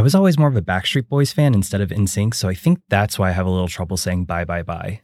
I was always more of a Backstreet Boys fan instead of NSYNC, so I think that's why I have a little trouble saying bye, bye, bye.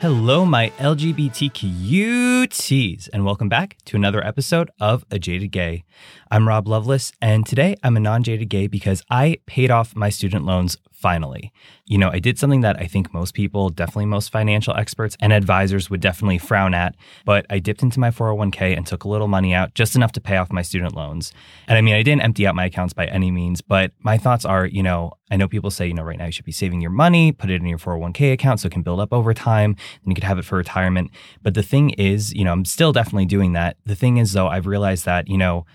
Hello, my LGBTQs, and welcome back to another episode of A Jaded Gay. I'm Rob Loveless, and today I'm a non-jaded gay because I paid off my student loans finally. You know, I did something that I think most people, definitely most financial experts and advisors would definitely frown at, but I dipped into my 401k and took a little money out, just enough to pay off my student loans. And I mean, I didn't empty out my accounts by any means, but my thoughts are, you know, I know people say, you know, right now you should be saving your money, put it in your 401k account so it can build up over time, and you could have it for retirement. But the thing is, you know, I'm still definitely doing that. The thing is, though, I've realized that, you know,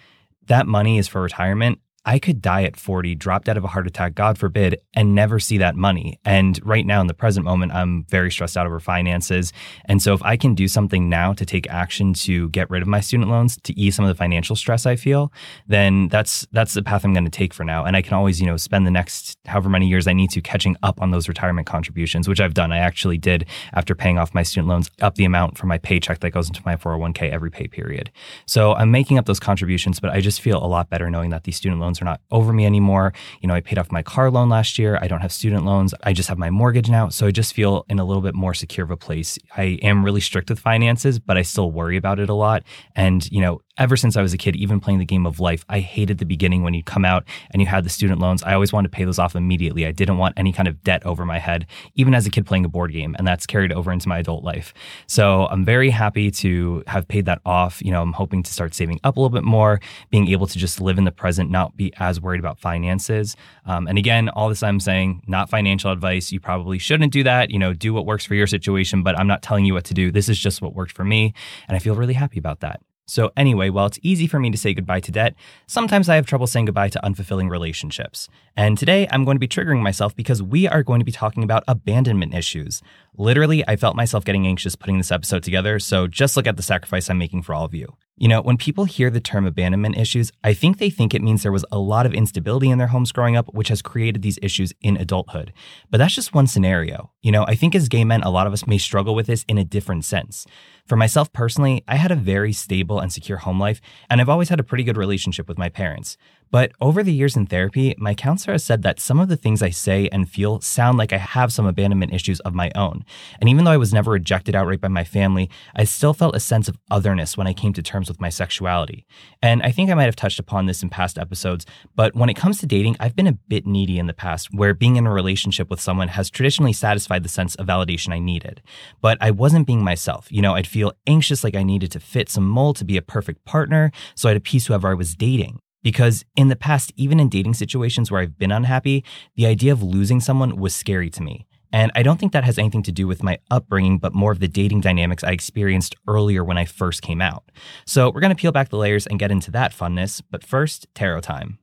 that money is for retirement. I could die at 40, drop dead of a heart attack, God forbid, and never see that money. And right now in the present moment, I'm very stressed out over finances. And so if I can do something now to take action to get rid of my student loans, to ease some of the financial stress I feel, then that's the path I'm going to take for now. And I can always, you know, spend the next however many years I need to catching up on those retirement contributions, which I've done. I actually did, after paying off my student loans, up the amount from my paycheck that goes into my 401k every pay period. So I'm making up those contributions, but I just feel a lot better knowing that these student loans are not over me anymore. You know, I paid off my car loan last year. I don't have student loans. I just have my mortgage now. So I just feel in a little bit more secure of a place. I am really strict with finances, but I still worry about it a lot. And, you know, ever since I was a kid, even playing the game of life, I hated the beginning when you'd come out and you had the student loans. I always wanted to pay those off immediately. I didn't want any kind of debt over my head, even as a kid playing a board game. And that's carried over into my adult life. So I'm very happy to have paid that off. You know, I'm hoping to start saving up a little bit more, being able to just live in the present, not be as worried about finances. And again, all this I'm saying, not financial advice. You probably shouldn't do that. You know, do what works for your situation, but I'm not telling you what to do. This is just what worked for me. And I feel really happy about that. So anyway, while it's easy for me to say goodbye to debt, sometimes I have trouble saying goodbye to unfulfilling relationships. And today I'm going to be triggering myself because we are going to be talking about abandonment issues. Literally, I felt myself getting anxious putting this episode together, so just look at the sacrifice I'm making for all of you. You know, when people hear the term abandonment issues, I think they think it means there was a lot of instability in their homes growing up, which has created these issues in adulthood. But that's just one scenario. You know, I think as gay men, a lot of us may struggle with this in a different sense. For myself personally, I had a very stable and secure home life, and I've always had a pretty good relationship with my parents. But over the years in therapy, my counselor has said that some of the things I say and feel sound like I have some abandonment issues of my own. And even though I was never rejected outright by my family, I still felt a sense of otherness when I came to terms with my sexuality. And I think I might have touched upon this in past episodes, but when it comes to dating, I've been a bit needy in the past, where being in a relationship with someone has traditionally satisfied the sense of validation I needed. But I wasn't being myself. You know, I'd feel anxious like I needed to fit some mold to be a perfect partner, so I'd appease whoever I was dating. Because in the past, even in dating situations where I've been unhappy, the idea of losing someone was scary to me. And I don't think that has anything to do with my upbringing, but more of the dating dynamics I experienced earlier when I first came out. So we're going to peel back the layers and get into that funness. But first, tarot time.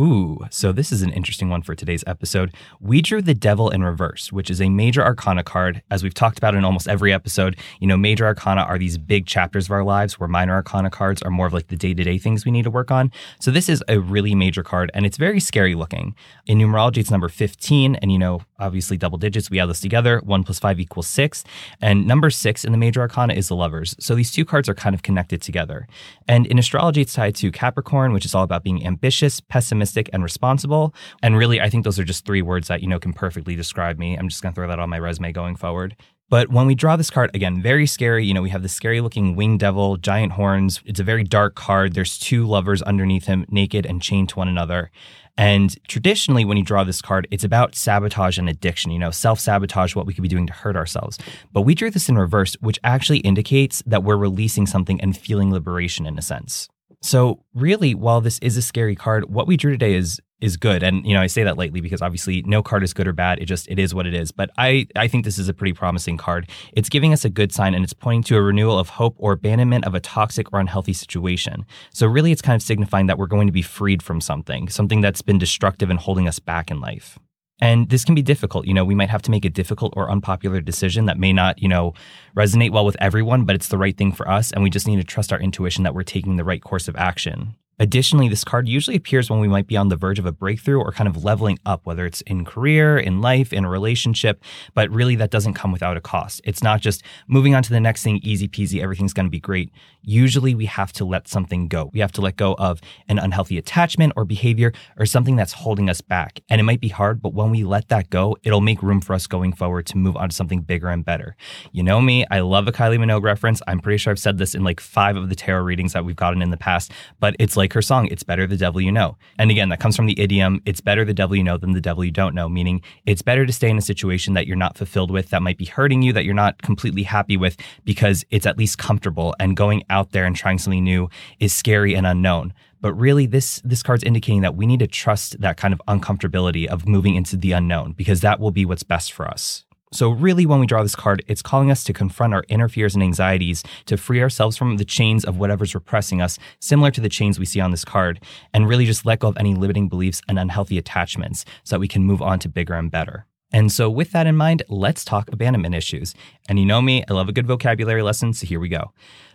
Ooh, so this is an interesting one for today's episode. We drew the Devil in reverse, which is a major arcana card. As we've talked about in almost every episode, you know, major arcana are these big chapters of our lives, where minor arcana cards are more of like the day-to-day things we need to work on. So this is a really major card, and it's very scary looking. In numerology, it's number 15, and you know, obviously double digits, we add this together, 1 + 5 = 6. And number 6 in the major arcana is the Lovers. So these two cards are kind of connected together. And in astrology, it's tied to Capricorn, which is all about being ambitious, pessimistic, and responsible. And really, I think those are just three words that, you know, can perfectly describe me. I'm just going to throw that on my resume going forward. But when we draw this card, again, very scary. You know, we have this scary looking winged devil, giant horns. It's a very dark card. There's two lovers underneath him, naked and chained to one another. And traditionally, when you draw this card, it's about sabotage and addiction, you know, self-sabotage, what we could be doing to hurt ourselves. But we drew this in reverse, which actually indicates that we're releasing something and feeling liberation in a sense. So really, while this is a scary card, what we drew today is good. And, you know, I say that lightly because obviously no card is good or bad. It is what it is. But I think this is a pretty promising card. It's giving us a good sign, and it's pointing to a renewal of hope or abandonment of a toxic or unhealthy situation. So really, it's kind of signifying that we're going to be freed from something that's been destructive and holding us back in life. And this can be difficult. You know, we might have to make a difficult or unpopular decision that may not, you know, resonate well with everyone, but it's the right thing for us. And we just need to trust our intuition that we're taking the right course of action. Additionally, this card usually appears when we might be on the verge of a breakthrough or kind of leveling up, whether it's in career, in life, in a relationship. But really, that doesn't come without a cost. It's not just moving on to the next thing, easy peasy, everything's going to be great. Usually, we have to let something go. We have to let go of an unhealthy attachment or behavior or something that's holding us back. And it might be hard, but when we let that go, it'll make room for us going forward to move on to something bigger and better. You know me, I love a Kylie Minogue reference. I'm pretty sure I've said this in like 5 of the tarot readings that we've gotten in the past, but it's like her song, It's Better the Devil You Know. And again, that comes from the idiom, it's better the devil you know than the devil you don't know, meaning it's better to stay in a situation that you're not fulfilled with, that might be hurting you, that you're not completely happy with, because it's at least comfortable. And going out there and trying something new is scary and unknown. But really, this card's indicating that we need to trust that kind of uncomfortability of moving into the unknown, because that will be what's best for us. So really, when we draw this card, it's calling us to confront our inner fears and anxieties, to free ourselves from the chains of whatever's repressing us, similar to the chains we see on this card, and really just let go of any limiting beliefs and unhealthy attachments so that we can move on to bigger and better. And so with that in mind, let's talk abandonment issues. And you know me, I love a good vocabulary lesson, so here we go.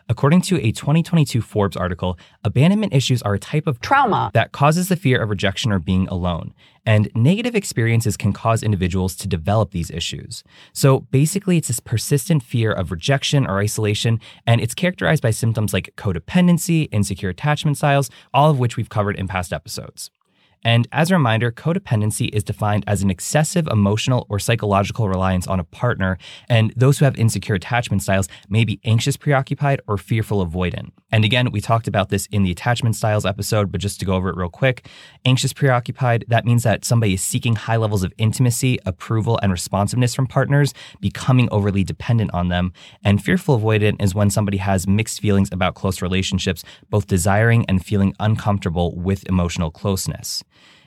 According to a 2022 Forbes article, abandonment issues are a type of trauma that causes the fear of rejection or being alone. And negative experiences can cause individuals to develop these issues. So basically, it's this persistent fear of rejection or isolation, and it's characterized by symptoms like codependency, insecure attachment styles, all of which we've covered in past episodes. And as a reminder, codependency is defined as an excessive emotional or psychological reliance on a partner, and those who have insecure attachment styles may be anxious, preoccupied, or fearful avoidant. And again, we talked about this in the attachment styles episode, but just to go over it real quick, anxious, preoccupied, that means that somebody is seeking high levels of intimacy, approval, and responsiveness from partners, becoming overly dependent on them. And fearful avoidant is when somebody has mixed feelings about close relationships, both desiring and feeling uncomfortable with emotional closeness.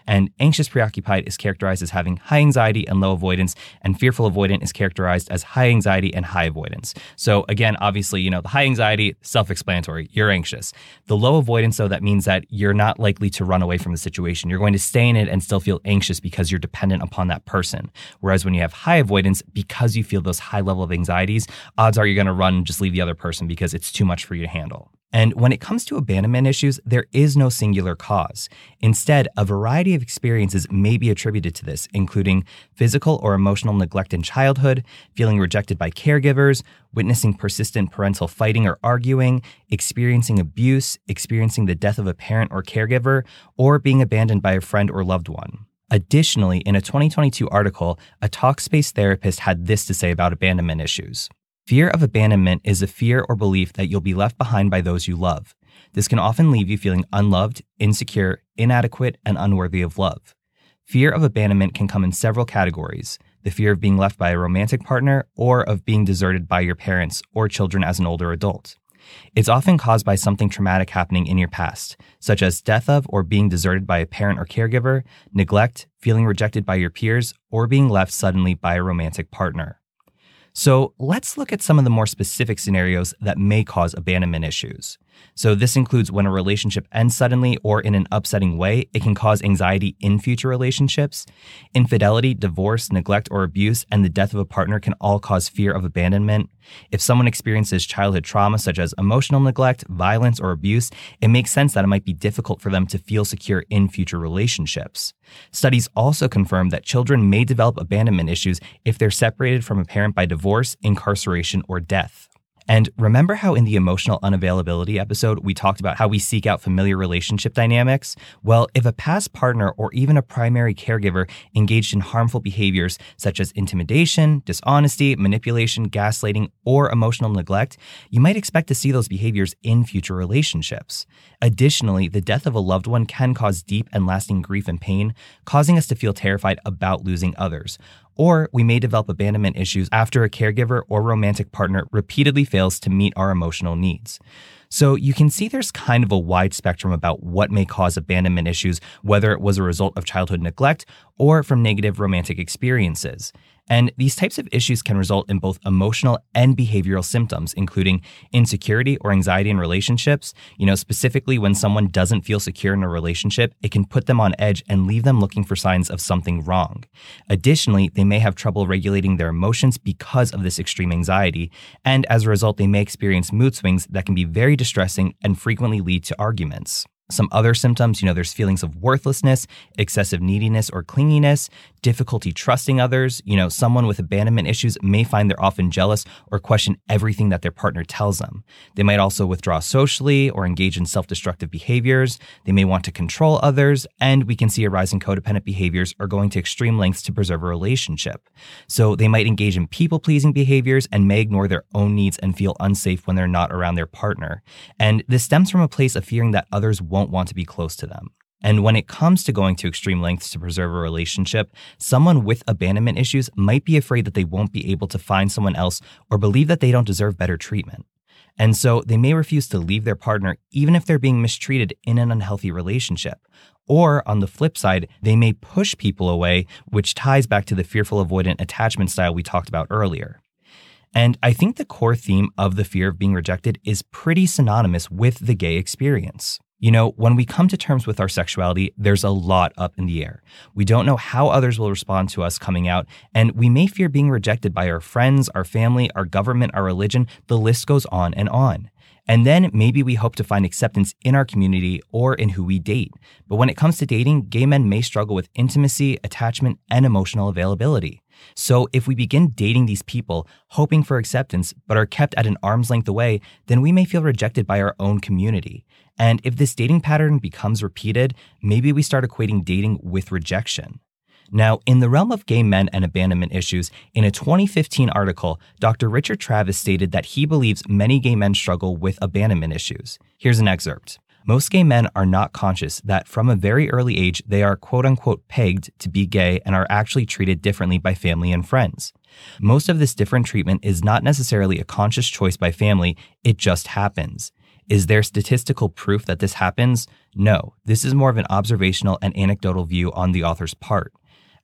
And anxious preoccupied is characterized as having high anxiety and low avoidance, and fearful avoidant is characterized as high anxiety and high avoidance. So again, obviously, you know, the high anxiety, self-explanatory, you're anxious. The low avoidance, though, that means that you're not likely to run away from the situation. You're going to stay in it and still feel anxious because you're dependent upon that person. Whereas when you have high avoidance, because you feel those high level of anxieties, odds are you're going to run and just leave the other person because it's too much for you to handle. And when it comes to abandonment issues, there is no singular cause. Instead, a variety of experiences may be attributed to this, including physical or emotional neglect in childhood, feeling rejected by caregivers, witnessing persistent parental fighting or arguing, experiencing abuse, experiencing the death of a parent or caregiver, or being abandoned by a friend or loved one. Additionally, in a 2022 article, a Talkspace therapist had this to say about abandonment issues. Fear of abandonment is a fear or belief that you'll be left behind by those you love. This can often leave you feeling unloved, insecure, inadequate, and unworthy of love. Fear of abandonment can come in several categories: the fear of being left by a romantic partner or of being deserted by your parents or children as an older adult. It's often caused by something traumatic happening in your past, such as death of or being deserted by a parent or caregiver, neglect, feeling rejected by your peers, or being left suddenly by a romantic partner. So let's look at some of the more specific scenarios that may cause abandonment issues. So this includes when a relationship ends suddenly or in an upsetting way. It can cause anxiety in future relationships. Infidelity, divorce, neglect, or abuse, and the death of a partner can all cause fear of abandonment. If someone experiences childhood trauma such as emotional neglect, violence, or abuse, it makes sense that it might be difficult for them to feel secure in future relationships. Studies also confirm that children may develop abandonment issues if they're separated from a parent by divorce, incarceration, or death. And remember how in the emotional unavailability episode, we talked about how we seek out familiar relationship dynamics? Well, if a past partner or even a primary caregiver engaged in harmful behaviors such as intimidation, dishonesty, manipulation, gaslighting, or emotional neglect, you might expect to see those behaviors in future relationships. Additionally, the death of a loved one can cause deep and lasting grief and pain, causing us to feel terrified about losing others. Or we may develop abandonment issues after a caregiver or romantic partner repeatedly fails to meet our emotional needs. So you can see there's kind of a wide spectrum about what may cause abandonment issues, whether it was a result of childhood neglect or from negative romantic experiences. And these types of issues can result in both emotional and behavioral symptoms, including insecurity or anxiety in relationships. You know, specifically when someone doesn't feel secure in a relationship, it can put them on edge and leave them looking for signs of something wrong. Additionally, they may have trouble regulating their emotions because of this extreme anxiety. And as a result, they may experience mood swings that can be very distressing and frequently lead to arguments. Some other symptoms, you know, there's feelings of worthlessness, excessive neediness or clinginess, difficulty trusting others. You know, someone with abandonment issues may find they're often jealous or question everything that their partner tells them. They might also withdraw socially or engage in self-destructive behaviors. They may want to control others, and we can see a rise in codependent behaviors or going to extreme lengths to preserve a relationship. So they might engage in people-pleasing behaviors and may ignore their own needs and feel unsafe when they're not around their partner. And this stems from a place of fearing that others won't want to be close to them. And when it comes to going to extreme lengths to preserve a relationship, someone with abandonment issues might be afraid that they won't be able to find someone else or believe that they don't deserve better treatment. And so they may refuse to leave their partner even if they're being mistreated in an unhealthy relationship. Or on the flip side, they may push people away, which ties back to the fearful avoidant attachment style we talked about earlier. And I think the core theme of the fear of being rejected is pretty synonymous with the gay experience. You know, when we come to terms with our sexuality, there's a lot up in the air. We don't know how others will respond to us coming out, and we may fear being rejected by our friends, our family, our government, our religion. The list goes on and on. And then maybe we hope to find acceptance in our community or in who we date. But when it comes to dating, gay men may struggle with intimacy, attachment, and emotional availability. So if we begin dating these people, hoping for acceptance, but are kept at an arm's length away, then we may feel rejected by our own community. And if this dating pattern becomes repeated, maybe we start equating dating with rejection. Now, in the realm of gay men and abandonment issues, in a 2015 article, Dr. Richard Travis stated that he believes many gay men struggle with abandonment issues. Here's an excerpt. Most gay men are not conscious that from a very early age, they are quote-unquote pegged to be gay and are actually treated differently by family and friends. Most of this different treatment is not necessarily a conscious choice by family, it just happens. Is there statistical proof that this happens? No, this is more of an observational and anecdotal view on the author's part.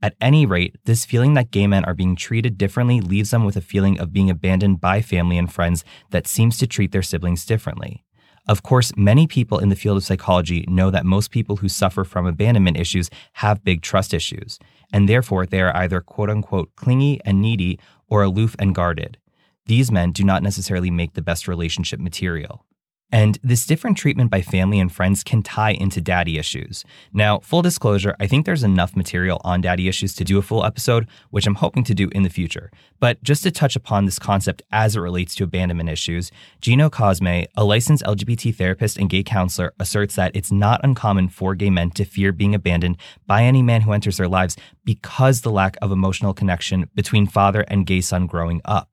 At any rate, this feeling that gay men are being treated differently leaves them with a feeling of being abandoned by family and friends that seems to treat their siblings differently. Of course, many people in the field of psychology know that most people who suffer from abandonment issues have big trust issues, and therefore they are either quote-unquote clingy and needy or aloof and guarded. These men do not necessarily make the best relationship material. And this different treatment by family and friends can tie into daddy issues. Now, full disclosure, I think there's enough material on daddy issues to do a full episode, which I'm hoping to do in the future. But just to touch upon this concept as it relates to abandonment issues, Gino Cosme, a licensed LGBT therapist and gay counselor, asserts that it's not uncommon for gay men to fear being abandoned by any man who enters their lives because the lack of emotional connection between father and gay son growing up.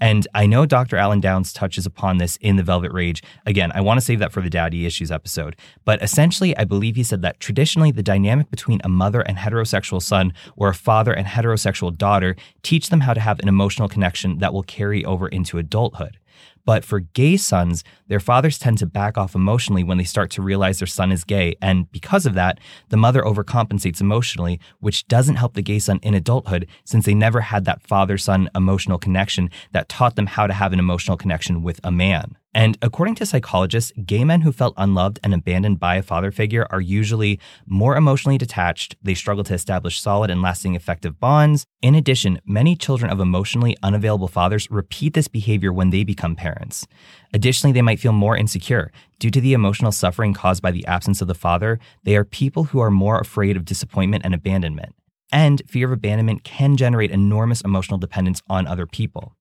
And I know Dr. Alan Downs touches upon this in The Velvet Rage. Again, I want to save that for the daddy issues episode. But essentially, I believe he said that traditionally the dynamic between a mother and heterosexual son or a father and heterosexual daughter teach them how to have an emotional connection that will carry over into adulthood. But for gay sons, their fathers tend to back off emotionally when they start to realize their son is gay, and because of that, the mother overcompensates emotionally, which doesn't help the gay son in adulthood since they never had that father-son emotional connection that taught them how to have an emotional connection with a man. And according to psychologists, gay men who felt unloved and abandoned by a father figure are usually more emotionally detached. They struggle to establish solid and lasting effective bonds. In addition, many children of emotionally unavailable fathers repeat this behavior when they become parents. Additionally, they might feel more insecure. Due to the emotional suffering caused by the absence of the father, they are people who are more afraid of disappointment and abandonment. And fear of abandonment can generate enormous emotional dependence on other people.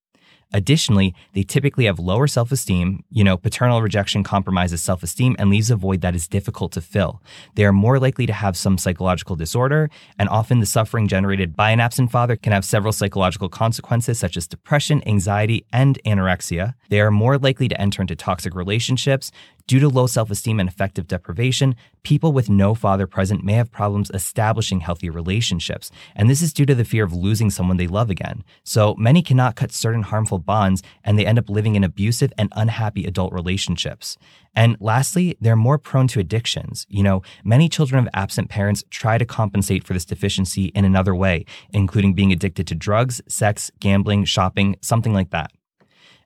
Additionally, they typically have lower self-esteem. You know, paternal rejection compromises self-esteem and leaves a void that is difficult to fill. They are more likely to have some psychological disorder, and often the suffering generated by an absent father can have several psychological consequences such as depression, anxiety, and anorexia. They are more likely to enter into toxic relationships. Due to low self-esteem and affective deprivation, people with no father present may have problems establishing healthy relationships, and this is due to the fear of losing someone they love again. So many cannot cut certain harmful bonds, and they end up living in abusive and unhappy adult relationships. And lastly, they're more prone to addictions. You know, many children of absent parents try to compensate for this deficiency in another way, including being addicted to drugs, sex, gambling, shopping, something like that.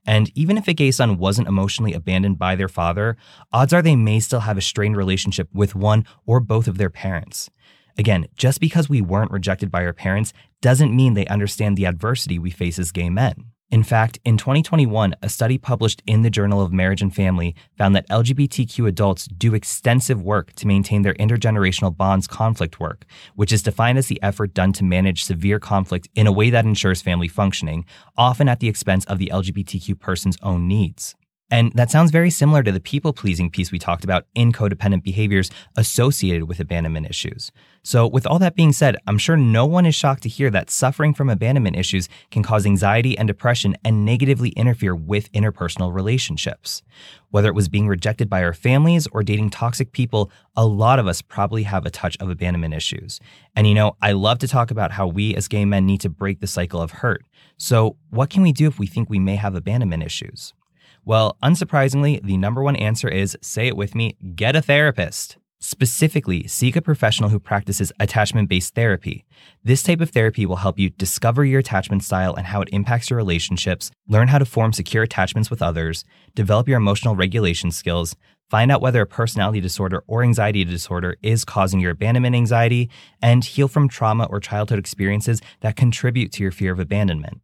And even if a gay son wasn't emotionally abandoned by their father, odds are they may still have a strained relationship with one or both of their parents. Again, just because we weren't rejected by our parents doesn't mean they understand the adversity we face as gay men. In fact, in 2021, a study published in the Journal of Marriage and Family found that LGBTQ adults do extensive work to maintain their intergenerational bonds conflict work, which is defined as the effort done to manage severe conflict in a way that ensures family functioning, often at the expense of the LGBTQ person's own needs. And that sounds very similar to the people-pleasing piece we talked about in codependent behaviors associated with abandonment issues. So with all that being said, I'm sure no one is shocked to hear that suffering from abandonment issues can cause anxiety and depression and negatively interfere with interpersonal relationships. Whether it was being rejected by our families or dating toxic people, a lot of us probably have a touch of abandonment issues. And you know, I love to talk about how we as gay men need to break the cycle of hurt. So what can we do if we think we may have abandonment issues? Well, unsurprisingly, the number one answer is, say it with me, get a therapist. Specifically, seek a professional who practices attachment-based therapy. This type of therapy will help you discover your attachment style and how it impacts your relationships, learn how to form secure attachments with others, develop your emotional regulation skills, find out whether a personality disorder or anxiety disorder is causing your abandonment anxiety, and heal from trauma or childhood experiences that contribute to your fear of abandonment.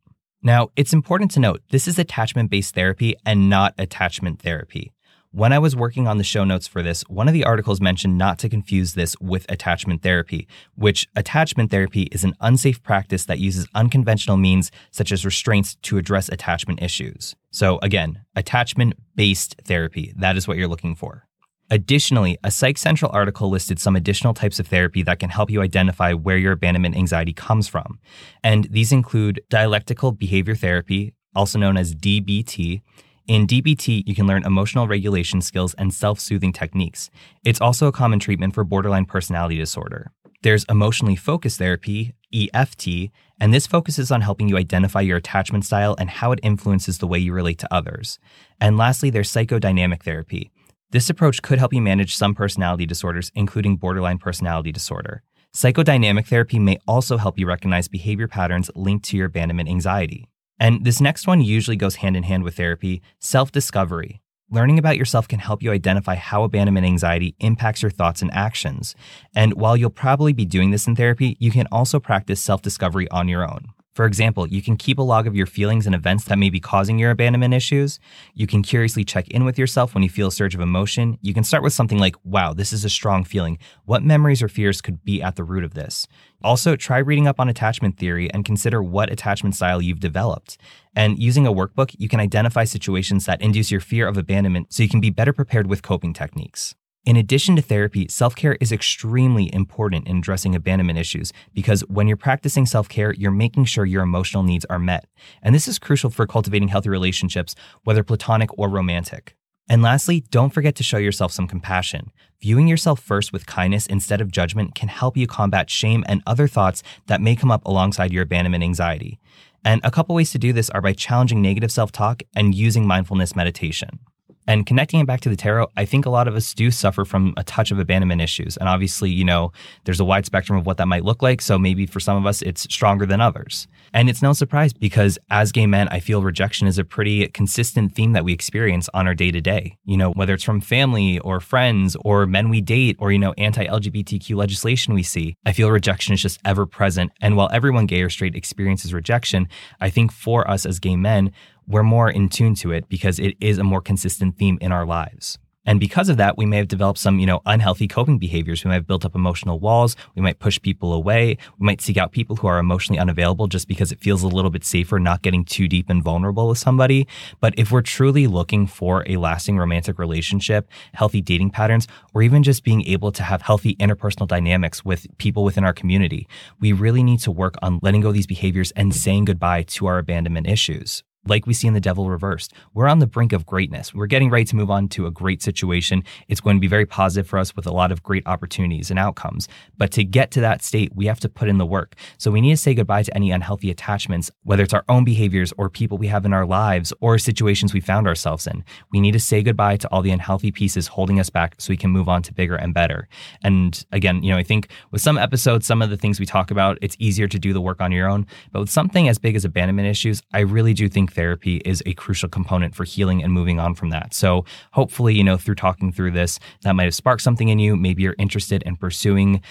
Now, it's important to note, this is attachment-based therapy and not attachment therapy. When I was working on the show notes for this, one of the articles mentioned not to confuse this with attachment therapy, which attachment therapy is an unsafe practice that uses unconventional means such as restraints to address attachment issues. So again, attachment-based therapy, that is what you're looking for. Additionally, a Psych Central article listed some additional types of therapy that can help you identify where your abandonment anxiety comes from. And these include dialectical behavior therapy, also known as DBT. In DBT, you can learn emotional regulation skills and self-soothing techniques. It's also a common treatment for borderline personality disorder. There's emotionally focused therapy, EFT, and this focuses on helping you identify your attachment style and how it influences the way you relate to others. And lastly, there's psychodynamic therapy. This approach could help you manage some personality disorders, including borderline personality disorder. Psychodynamic therapy may also help you recognize behavior patterns linked to your abandonment anxiety. And this next one usually goes hand in hand with therapy, self-discovery. Learning about yourself can help you identify how abandonment anxiety impacts your thoughts and actions. And while you'll probably be doing this in therapy, you can also practice self-discovery on your own. For example, you can keep a log of your feelings and events that may be causing your abandonment issues. You can curiously check in with yourself when you feel a surge of emotion. You can start with something like, wow, this is a strong feeling. What memories or fears could be at the root of this? Also, try reading up on attachment theory and consider what attachment style you've developed. And using a workbook, you can identify situations that induce your fear of abandonment so you can be better prepared with coping techniques. In addition to therapy, self-care is extremely important in addressing abandonment issues because when you're practicing self-care, you're making sure your emotional needs are met. And this is crucial for cultivating healthy relationships, whether platonic or romantic. And lastly, don't forget to show yourself some compassion. Viewing yourself first with kindness instead of judgment can help you combat shame and other thoughts that may come up alongside your abandonment anxiety. And a couple ways to do this are by challenging negative self-talk and using mindfulness meditation. And connecting it back to the tarot, I think a lot of us do suffer from a touch of abandonment issues. And obviously, you know, there's a wide spectrum of what that might look like. So maybe for some of us, it's stronger than others. And it's no surprise because as gay men, I feel rejection is a pretty consistent theme that we experience on our day to day. You know, whether it's from family or friends or men we date or, you know, anti-LGBTQ legislation we see, I feel rejection is just ever present. And while everyone gay or straight experiences rejection, I think for us as gay men, we're more in tune to it because it is a more consistent theme in our lives. And because of that, we may have developed some, you know, unhealthy coping behaviors. We might have built up emotional walls. We might push people away. We might seek out people who are emotionally unavailable just because it feels a little bit safer not getting too deep and vulnerable with somebody. But if we're truly looking for a lasting romantic relationship, healthy dating patterns, or even just being able to have healthy interpersonal dynamics with people within our community, we really need to work on letting go of these behaviors and saying goodbye to our abandonment issues. like we see in The Devil Reversed. We're on the brink of greatness. We're getting ready to move on to a great situation. It's going to be very positive for us with a lot of great opportunities and outcomes. But to get to that state, we have to put in the work. So we need to say goodbye to any unhealthy attachments, whether it's our own behaviors or people we have in our lives or situations we found ourselves in. We need to say goodbye to all the unhealthy pieces holding us back so we can move on to bigger and better. And again, I think with some episodes, some of the things we talk about, it's easier to do the work on your own. But with something as big as abandonment issues, I really do think therapy is a crucial component for healing and moving on from that. So hopefully, through talking through this, that might have sparked something in you. Maybe you're interested in pursuing,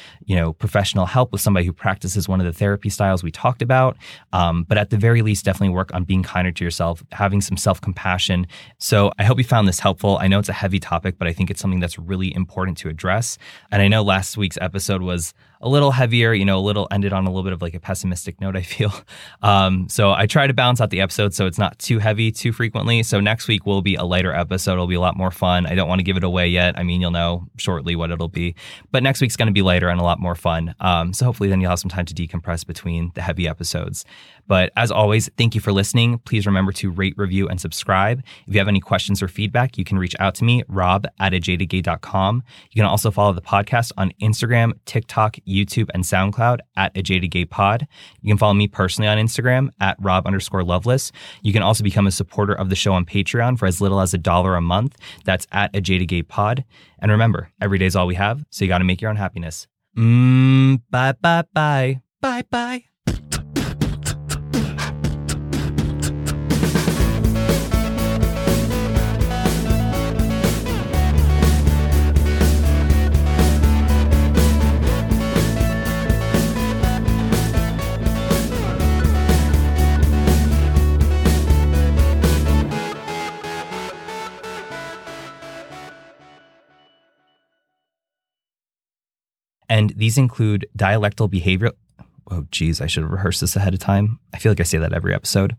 professional help with somebody who practices one of the therapy styles we talked about. But at the very least, definitely work on being kinder to yourself, having some self-compassion. So I hope you found this helpful. I know it's a heavy topic, but I think it's something that's really important to address. And I know last week's episode was a little heavier, ended on a little bit of like a pessimistic note, I feel. So I try to balance out the episode so it's not too heavy too frequently. So next week will be a lighter episode. It'll be a lot more fun. I don't want to give it away yet. You'll know shortly what it'll be. But next week's going to be lighter and a lot more fun. So hopefully then you'll have some time to decompress between the heavy episodes. But as always, thank you for listening. Please remember to rate, review, and subscribe. If you have any questions or feedback, you can reach out to me, rob@ajadedgay.com. You can also follow the podcast on Instagram, TikTok, YouTube, and SoundCloud @AJadedGayPod. You can follow me personally on Instagram @Rob_Loveless. You can also become a supporter of the show on Patreon for as little as $1 a month. That's @AJadedGayPod. And remember, every day's all we have, so you got to make your own happiness. Bye, bye, bye. Bye, bye. And these include dialectal behavioral. Oh, geez, I should have rehearsed this ahead of time. I feel like I say that every episode.